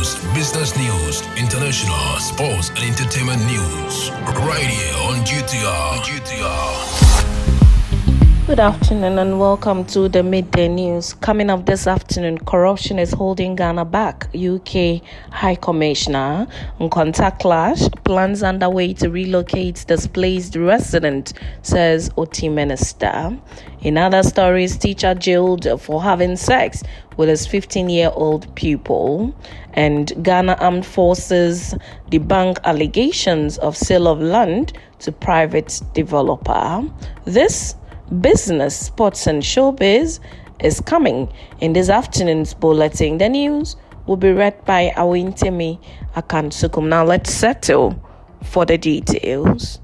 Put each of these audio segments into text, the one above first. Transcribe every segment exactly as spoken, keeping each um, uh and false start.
news, business news, international, sports, and entertainment news. Right here on G T R. Good afternoon and welcome to the midday news. Coming up this afternoon, corruption is holding Ghana back. U K High Commissioner Nkwanta clash. Plans underway to relocate displaced resident, says Oti minister. In other stories, teacher jailed for having sex with his fifteen-year-old pupil, and Ghana Armed Forces debunk allegations of sale of land to private developer. This business, sports and showbiz is coming in this afternoon's bulletin. The news will be read by Awentemi Akansukum. Now let's settle for the details.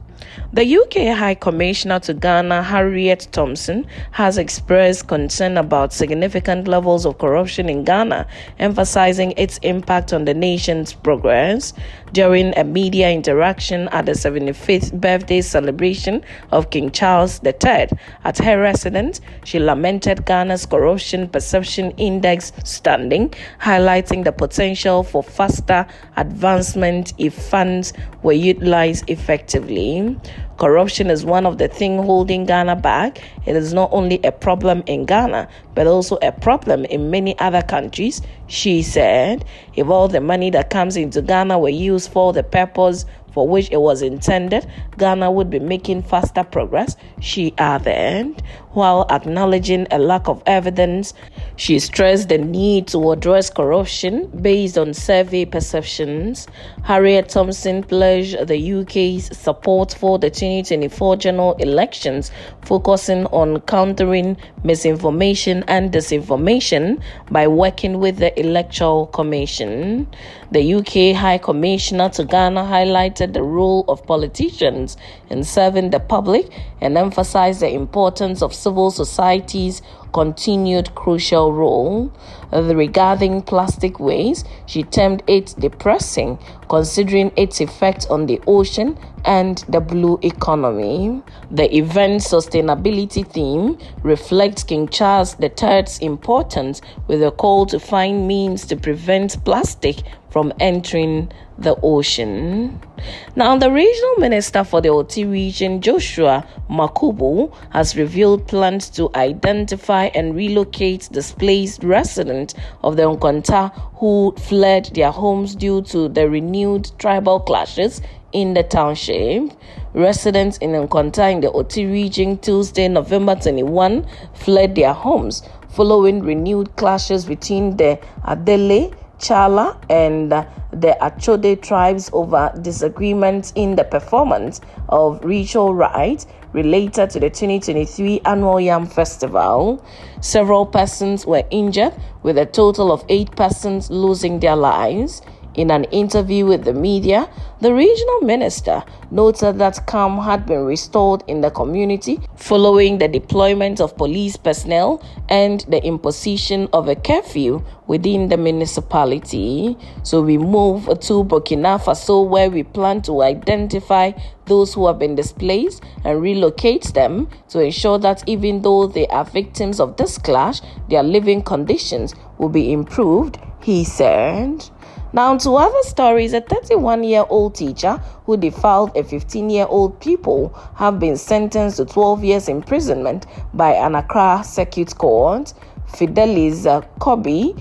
The U K High Commissioner to Ghana, Harriet Thompson, has expressed concern about significant levels of corruption in Ghana, emphasizing its impact on the nation's progress. During a media interaction at the seventy-fifth birthday celebration of King Charles the Third at her residence, she lamented Ghana's corruption perception index standing, highlighting the potential for faster advancement if funds were utilized effectively. Corruption is one of the things holding Ghana back. It is not only a problem in Ghana, but also a problem in many other countries, she said. If all the money that comes into Ghana were used for the purpose for which it was intended, Ghana would be making faster progress, she added. While acknowledging a lack of evidence, she stressed the need to address corruption based on survey perceptions. Harriet Thompson pledged the U K's support for the twenty twenty-four general elections, focusing on countering misinformation and disinformation by working with the Electoral Commission. The U K High Commissioner to Ghana highlighted the role of politicians in serving the public and emphasized the importance of civil society's continued crucial role. Regarding plastic waste, she termed it depressing, considering its effect on the ocean and the blue economy. The event's sustainability theme reflects King Charles the Third's importance, with a call to find means to prevent plastic from entering the ocean. Now, the regional minister for the Oti region, Joshua Makubu, has revealed plans to identify and relocate displaced residents of the Nkwanta who fled their homes due to the renewed tribal clashes in the township. Residents in Nkwanta in the Oti region Tuesday, November twenty-first, fled their homes following renewed clashes between the Adele Chala and the Achode tribes over disagreements in the performance of ritual rites related to the twenty twenty-three annual Yam Festival. Several persons were injured, with a total of eight persons losing their lives. In an interview with the media, the regional minister noted that calm had been restored in the community following the deployment of police personnel and the imposition of a curfew within the municipality. So we move to Burkina Faso, where we plan to identify those who have been displaced and relocate them to ensure that even though they are victims of this clash, their living conditions will be improved, he said. Now to other stories, a thirty-one-year-old teacher who defiled a fifteen-year-old pupil have been sentenced to twelve years imprisonment by an Accra Circuit Court. Fidelis Kobe,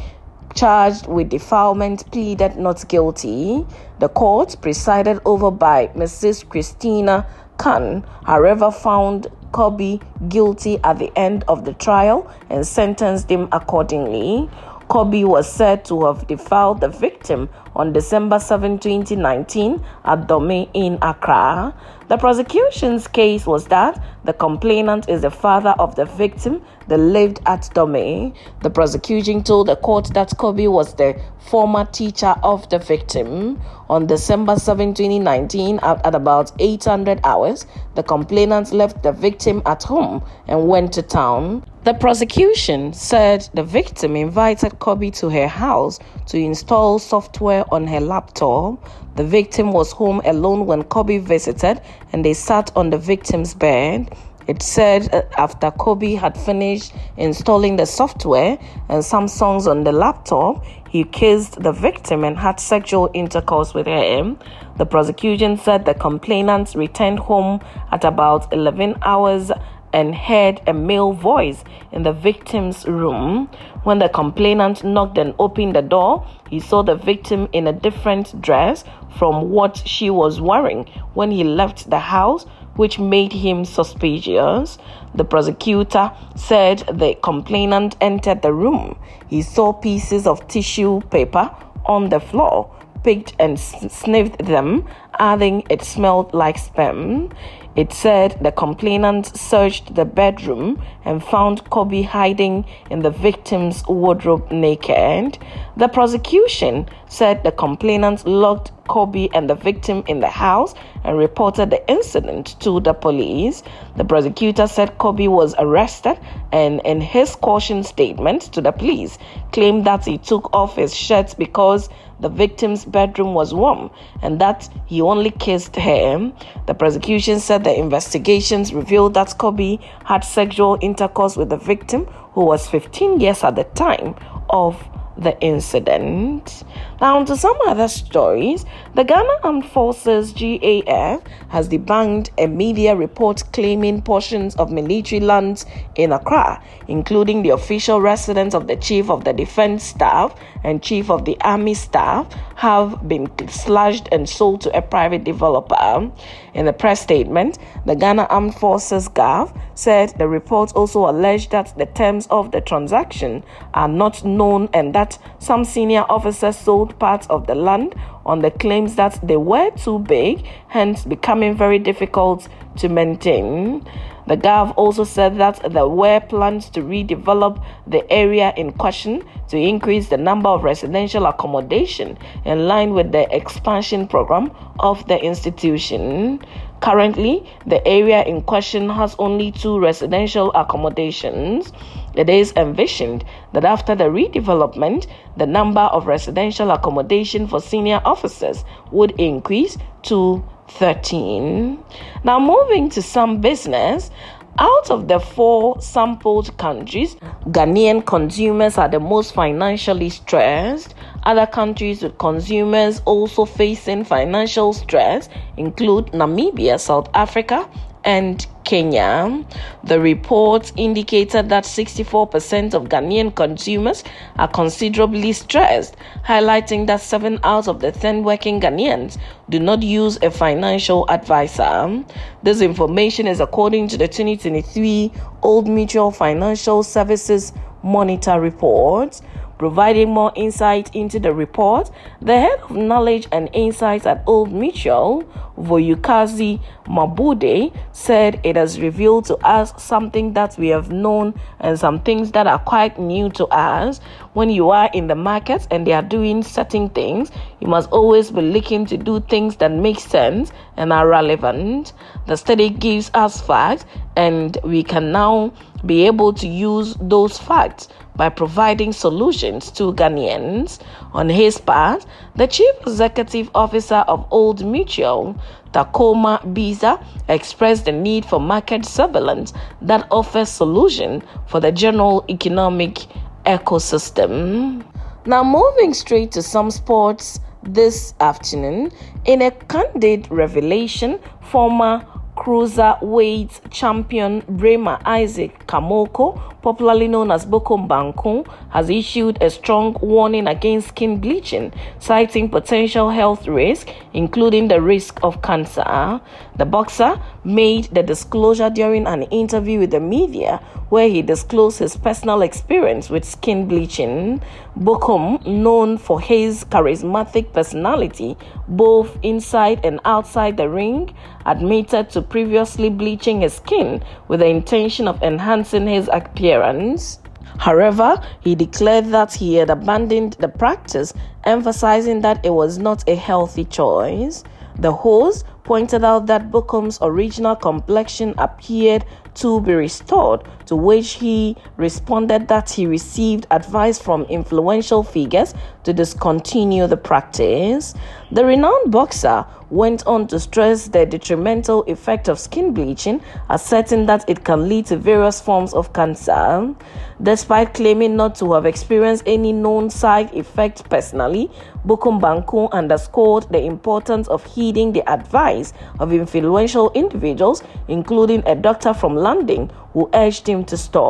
charged with defilement, pleaded not guilty. The court, presided over by Missus Christina Khan, however, found Kobe guilty at the end of the trial and sentenced him accordingly. Kobe was said to have defiled the victim on December seventh, twenty nineteen at Dome in Accra. The prosecution's case was that the complainant is the father of the victim that lived at Dome. The prosecution told the court that Kobe was the former teacher of the victim. On December seventh, twenty nineteen, at, at about eight hundred hours, the complainant left the victim at home and went to town. The prosecution said the victim invited Kobe to her house to install software on her laptop. The victim was home alone when Kobe visited, and they sat on the victim's bed. It said uh, after Kobe had finished installing the software and some songs on the laptop, he kissed the victim and had sexual intercourse with her. The prosecution said the complainant returned home at about eleven hours and heard a male voice in the victim's room. When the complainant knocked and opened the door, he saw the victim in a different dress from what she was wearing when he left the house, which made him suspicious. The prosecutor said the complainant entered the room. He saw pieces of tissue paper on the floor, picked and sniffed them, adding it smelled like sperm. It said the complainant searched the bedroom and found Kobe hiding in the victim's wardrobe naked. The prosecution said the complainant locked Kobe and the victim in the house and reported the incident to the police. The prosecutor said Kobe was arrested and in his caution statement to the police claimed that he took off his shirt because the victim's bedroom was warm and that he only kissed her. The prosecution said the investigations revealed that Kobe had sexual intercourse with the victim, who was fifteen years at the time of the incident. Now to some other stories. The Ghana Armed Forces G A F has debunked a media report claiming portions of military lands in Accra, including the official residence of the Chief of the Defense Staff and Chief of the Army Staff, have been slashed and sold to a private developer. In a press statement, the Ghana Armed Forces G A F said the report also alleged that the terms of the transaction are not known and that some senior officers sold parts of the land on the claims that they were too big, hence becoming very difficult to maintain. The G A V also said that there were plans to redevelop the area in question to increase the number of residential accommodation in line with the expansion program of the institution. Currently, the area in question has only two residential accommodations. It is envisioned that after the redevelopment, the number of residential accommodation for senior officers would increase to thirteen. Now moving to some business. Out of the four sampled countries, Ghanaian consumers are the most financially stressed. Other countries with consumers also facing financial stress include Namibia, South Africa, and Kenya. The report indicated that sixty-four percent of Ghanaian consumers are considerably stressed, highlighting that seven out of the ten working Ghanaians do not use a financial advisor. This information is according to the twenty twenty-three Old Mutual Financial Services Monitor Report. Providing more insight into the report, the head of knowledge and insights at Old Mutual, Vuyukazi Mabude, said it has revealed to us something that we have known and some things that are quite new to us. When you are in the market and they are doing certain things, you must always be looking to do things that make sense and are relevant. The study gives us facts, and we can now be able to use those facts by providing solutions to Ghanaians. On his part, the Chief Executive Officer of Old Mutual, Takoma Biza, expressed the need for market surveillance that offers solution for the general economic ecosystem. Now moving straight to some sports this afternoon. In a candid revelation, former cruiserweight champion Bremer Isaac Kamoko, popularly known as Bukom Banku, has issued a strong warning against skin bleaching, citing potential health risks, including the risk of cancer. The boxer made the disclosure during an interview with the media, where he disclosed his personal experience with skin bleaching. Bukom, known for his charismatic personality both inside and outside the ring, admitted to previously bleaching his skin with the intention of enhancing his appearance. However, he declared that he had abandoned the practice, emphasizing that it was not a healthy choice. The host pointed out that Bukom's original complexion appeared to be restored, to which he responded that he received advice from influential figures to discontinue the practice. The renowned boxer went on to stress the detrimental effect of skin bleaching, asserting that it can lead to various forms of cancer. Despite claiming not to have experienced any known side effects personally, Bukom Banku underscored the importance of heeding the advice of influential individuals, including a doctor from London who urged him to stop.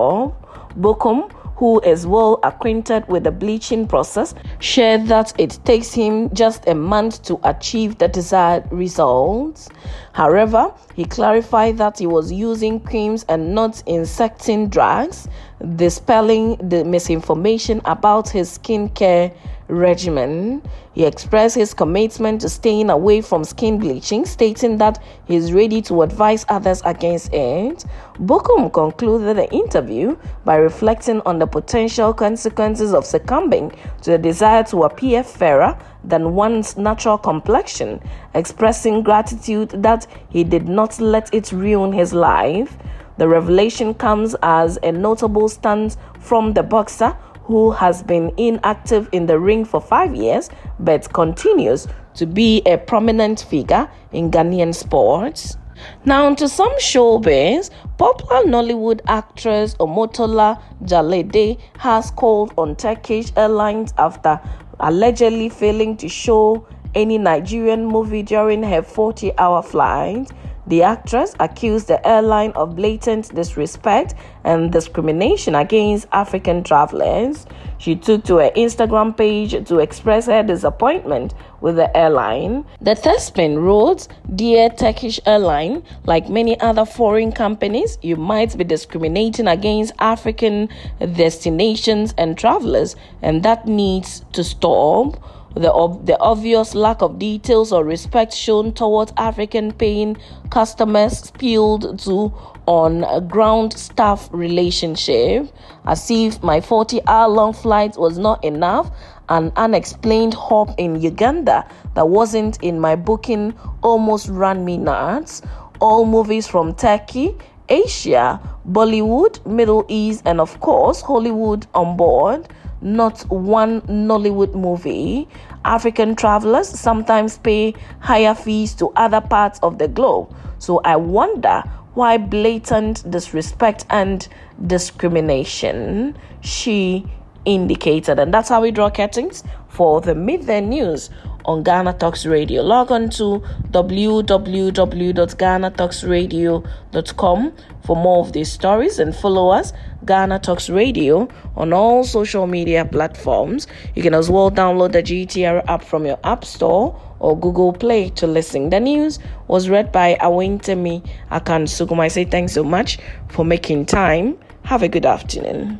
Bukom, who is well acquainted with the bleaching process, shared that it takes him just a month to achieve the desired results. However, he clarified that he was using creams and not injecting drugs, dispelling the misinformation about his skincare regimen. He expressed his commitment to staying away from skin bleaching, stating that he is ready to advise others against it. Bukom concluded the interview by reflecting on the potential consequences of succumbing to the desire to appear fairer than one's natural complexion, expressing gratitude that he did not let it ruin his life. The revelation comes as a notable stance from the boxer, who has been inactive in the ring for five years but continues to be a prominent figure in Ghanaian sports. Now to some showbiz, popular Nollywood actress Omotola Jalade has called on Turkish Airlines after allegedly failing to show any Nigerian movie during her forty-hour flight. The actress accused the airline of blatant disrespect and discrimination against African travelers. She took to her Instagram page to express her disappointment with the airline. The thespian wrote, "Dear Turkish Airline, like many other foreign companies, you might be discriminating against African destinations and travelers, and that needs to stop. The, ob- the obvious lack of details or respect shown towards African paying customers spilled to on-ground staff relationship. As if my forty-hour-long flight was not enough, an unexplained hop in Uganda that wasn't in my booking almost ran me nuts. All movies from Turkey, Asia, Bollywood, Middle East, and of course Hollywood on board. Not one Nollywood movie. African travelers sometimes pay higher fees to other parts of the globe. So I wonder why blatant disrespect and discrimination," she indicated. And that's how we draw curtains for the midday news on Ghana Talks Radio. Log on to w w w dot ghana talks radio dot com for more of these stories, and follow us, Ghana Talks Radio, on all social media platforms. You can as well download the G T R app from your App Store or Google Play to listen. The news was read by Awentemi Akansukum. I say thanks so much for making time. Have a good afternoon.